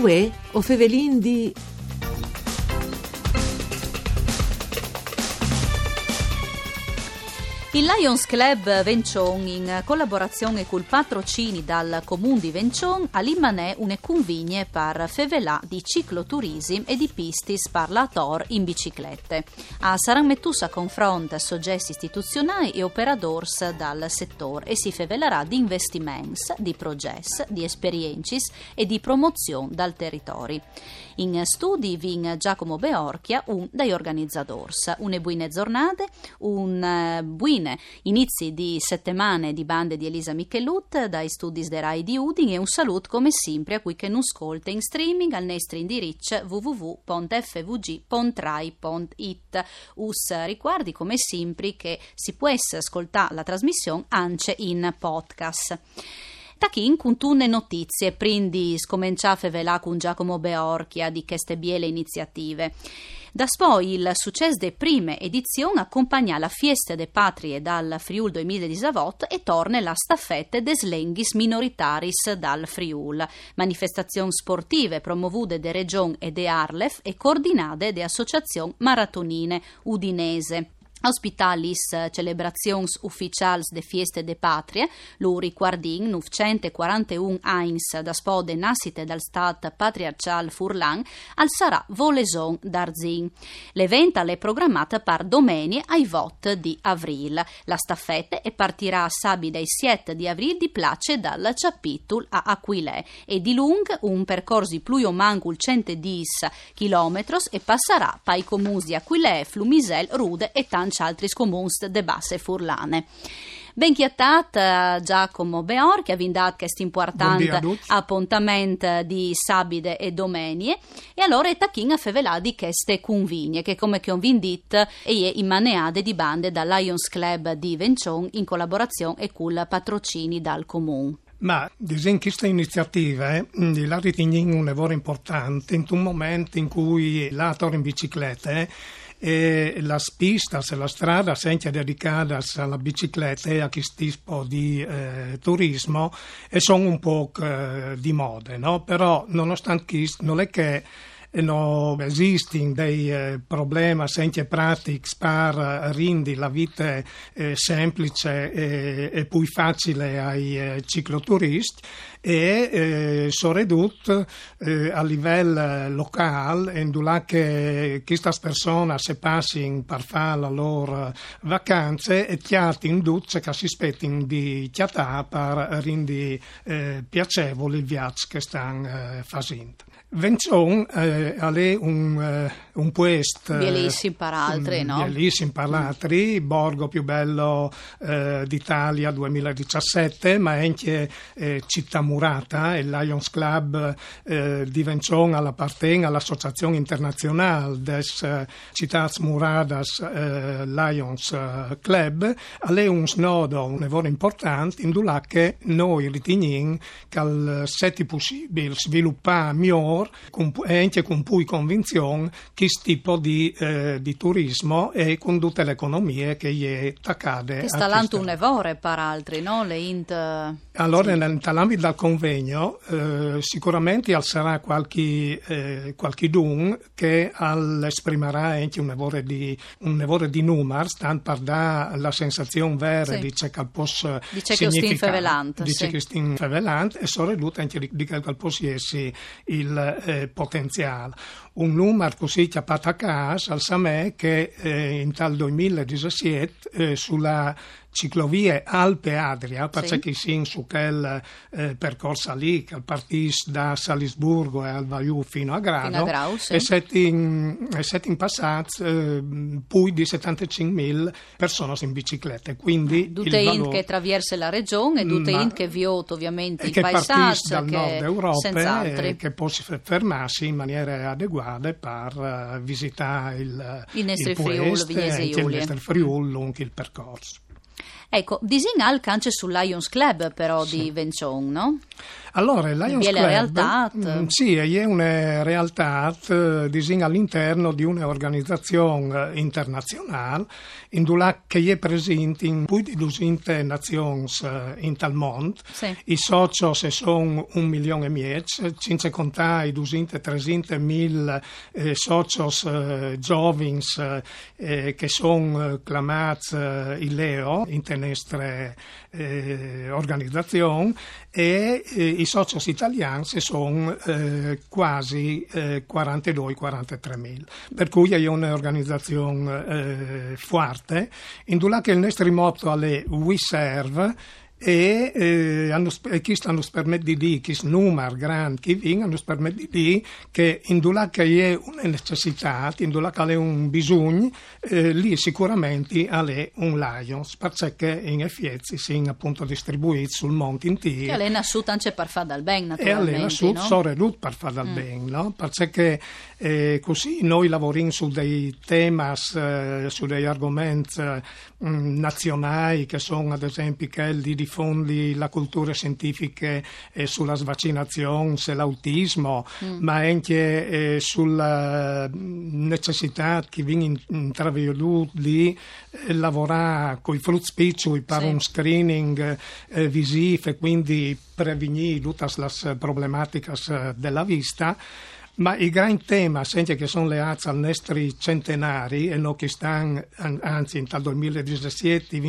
Uè, o fevelin di... Il Lions Club Vençon, in collaborazione col patrocini dal Comune di Vençon, all'Immanè une convigne per fevelà di cicloturisim e di pistis per la tor in biciclette. A saran mettus a confronto soggetti istituzionali e operadors dal settore e si fevelarà di investiments, di progetti, di esperiences e di promozione dal territorio. In studi vin Giacomo Beorchia, un dai organizzadors. Une buine giornate, un buine inizi di settimane di bande di Elisa Michelut dai studi de Rai di Udin, e un saluto come sempre a cui che non ascolta in streaming al nostro indirizzo www.fvg.rai.it. us ricordi come sempre che si può ascoltare la trasmissione anche in podcast. Tachin con tunne notizie, prindi scomincia a fevelà con Giacomo Beorchia di queste biele iniziative. Da spoi il successo de prime edizione accompagna la Fiesta de Patrie dal Friul 2000 di Savot e torna la staffette des lenghis minoritaris dal Friul, manifestazioni sportive promovute de Region e de Arlef e coordinate de Associazione Maratonine Udinese. Ospitalis celebrazions ufficials de Fieste de Patrie, lo riguardin 941 ains da spode nascite dal stat patriarcal Furlan, al sarà voleson d'Arzin. L'evento è programmata per domeni ai vot di avril. La staffette e partirà a sabi dai 7 di avril di place dal Ciapitul a Aquilè e di lung un percorsi pluio mangul 110 chilometros e passerà pai comuns di Aquilè, Flumisel, Rude e tanti altri comuns de basse furlane. Ben chiattat Giacomo Beor che ha vindato questo importante appuntamento di sabide e domenie, e allora è tachin a fevelà di queste convigne che come che ho vindit e immaneade di bande dal Lions Club di Vençon in collaborazione e col patrocini dal Comune. Ma disin questa iniziativa la ritengo un lavoro importante in un momento in cui la torna in bicicletta e la pista, la strada senza dedicata alla bicicletta e a questo tipo di turismo e sono un po' di moda, no? Però nonostante questo non è che esistono dei problemi senza pratici per rendere la vita semplice e più facile ai cicloturisti e soprattutto a livello locale, in là che questa persona se passi per fare le loro vacanze e chiati in duce che si aspettano di chiatà per rendere piacevole il viaggio che stanno facendo. Vençon è un puest bellissimo per altri, no? Bellissimo per altri, borgo più bello d'Italia 2017, ma anche città murata. Il Lions Club di Vençon appartiene all'Associazione Internazionale des Cittades Muradas Lions Club. È un snodo, un lavoro importante in cui che noi riteniamo che il sette possibile sviluppare mio e anche con più convinzione questo tipo di turismo e con tutte le economie che gli accade. Che sta l'anto un lavoro per altri, no? Allora, sì. Nell'ambito del convegno sicuramente sarà qualche dun che esprimerà anche un lavoro di numeri, tanto per dare la sensazione vera, sì, di ciò che possa significare, di ciò che sta fevelante e soprattutto anche di ciò che possa essere il potenziale. Un numero così chiappato a casa al Samè che in tal 2017 sulla ciclovie Alpe Adria, perché chi si su quel percorso lì che partisse da Salisburgo e al Vaiù fino a Grado, sì, e sette in passato più di 75.000 persone in bicicletta, quindi tutte valore, che attraversa la regione, tutte che viota ovviamente i paesaggi dal nord Europa e che possono fermarsi in maniera adeguata per visitare il Nestri Friuli, Vignese Iulie, il Nestri Friuli lungo il percorso. Ecco, disin al cance sul Lions Club però, sì, di Vençon, no? Allora, il Lions Club sì, è una realtà disegna all'interno di un'organizzazione internazionale in che è presente in più di 200 nazioni in tal mondo. Sì. I soci sono 1.500.000, senza contare i 200-300.000 soci giovani che sono chiamati i Leo in tenestre organizzazione, e i soci italiani sono quasi 42-43.000, per cui è un'organizzazione forte, in cui che il nostro motto è We Serve, e questo ci permette di dire, questo numero grande che viene ci permette di dire che in dove c'è una necessità, in dove c'è un bisogno, lì sicuramente c'è un Lions, perché in effetti si è appunto distribuito sul mondo intero, e è nasciuto anche per fare dal bene, naturalmente, e è nasciuto, no? Soprattutto per fare dal bene, no? Perché così noi lavoriamo su dei temi, su dei argomenti nazionali, che sono ad esempio quelli di fondi la cultura scientifica sulla vaccinazione, sull'autismo, ma anche sulla necessità che viene intraveduta di lavorare con i frutti spiccioli per un screening visivo e quindi prevenire tutte le problematiche della vista. Ma il gran tema, sempre che sono le altre al nostro centenari, e no che stanno, anzi, dal 2017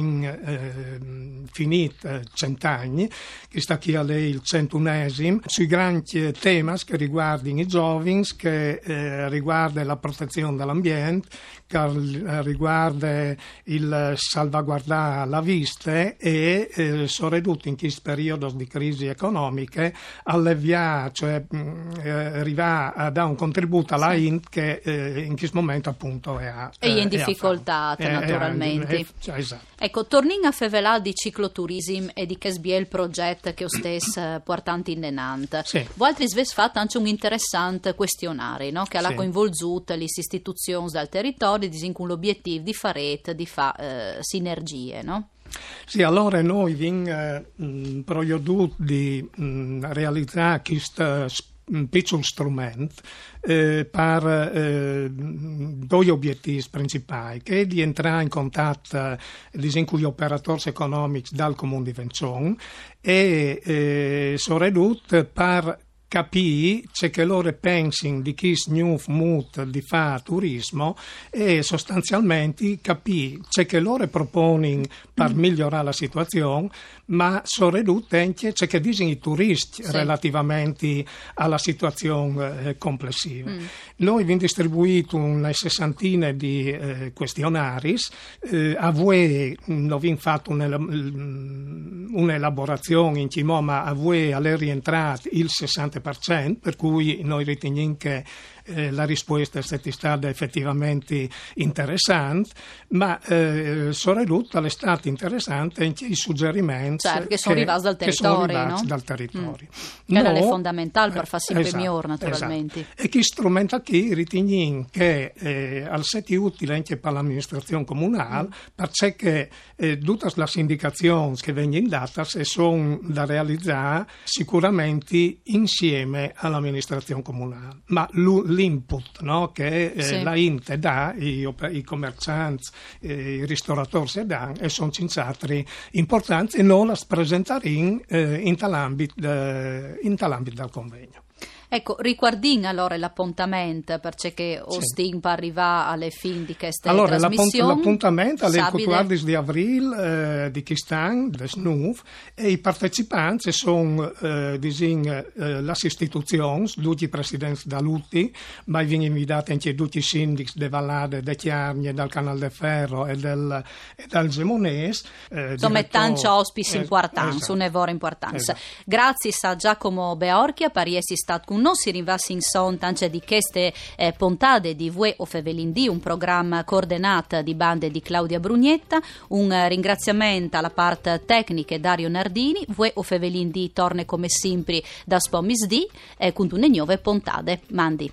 finito 100 anni, che sta qui a lei il 101esimo, sui grandi temi che riguardano i giovani, che riguarda la protezione dell'ambiente, che riguarda il salvaguardare la vista, e sono ridotti in questo periodo di crisi economica, alleviare, cioè arrivare dà un contributo alla INT che in questo momento appunto è a, e in difficoltà naturalmente. Esatto. Ecco, torniamo a Fevelà di cicloturisim e di che sbia il progetto che ho stesso portando in denante. Sì. Voi altri sves fatto anche un interessante questionario, no? Che ha coinvolto le istituzioni del territorio con l'obiettivo di fare sinergie, no? Sì, allora noi abbiamo prodotto di realizzare questo un piccolo strumento per due obiettivi principali, che è di entrare in contatto con gli operatori economici dal Comune di Vençon, e sono ridotti per capì c'è che loro pensano di chi new mood di fa turismo, e sostanzialmente capì c'è che loro propongono per migliorare la situazione, ma sono ridotti anche c'è che dicono i turisti relativamente alla situazione complessiva. Noi abbiamo distribuito una sessantina di questionari, a voi non vi fatto un'elaborazione in chimo, ma a voi alle rientrate il 60%, per cui noi riteniamo che la risposta sia stata effettivamente interessante, ma sono ridotta l'estate interessante anche i suggerimenti che sono arrivati dal territorio, no? Era fondamentale per far sempre migliore, naturalmente. Esatto. E che strumento qui riteniamo che al sette utile anche per l'amministrazione comunale, perché tutte le indicazioni che vengono date sono da realizzare sicuramente insieme all'amministrazione comunale, ma l'input, no, che la INT dà, i commercianti, i ristoratori danno, e sono cinciatri importanti, e non la presentare in tal'ambito del convegno. Ecco, riguardino allora l'appuntamento, perché Austin arriva alle fin di questa trasmissione. Allora, l'appuntamento è il 14 di aprile di quest'anno, e i partecipanti sono le istituzioni, tutti i presidenti dall'UTI, ma vengono invitati anche tutti i sindaci di Vallade, di Chiarnie, del Canal de Ferro e del Gemonese. Insomma, tanti ospiti importanti, un evore importante. Esatto. Grazie a Giacomo Beorchia, per essere stato con non si rinvassi in son tance di queste puntate di Vue o Fevelindì, un programma coordinato di bande di Claudia Brugnetta. Un ringraziamento alla parte tecnica Dario Nardini. Vue o Fevelindì torne come sempre da Spomisdì con tune nuove puntate. Mandi.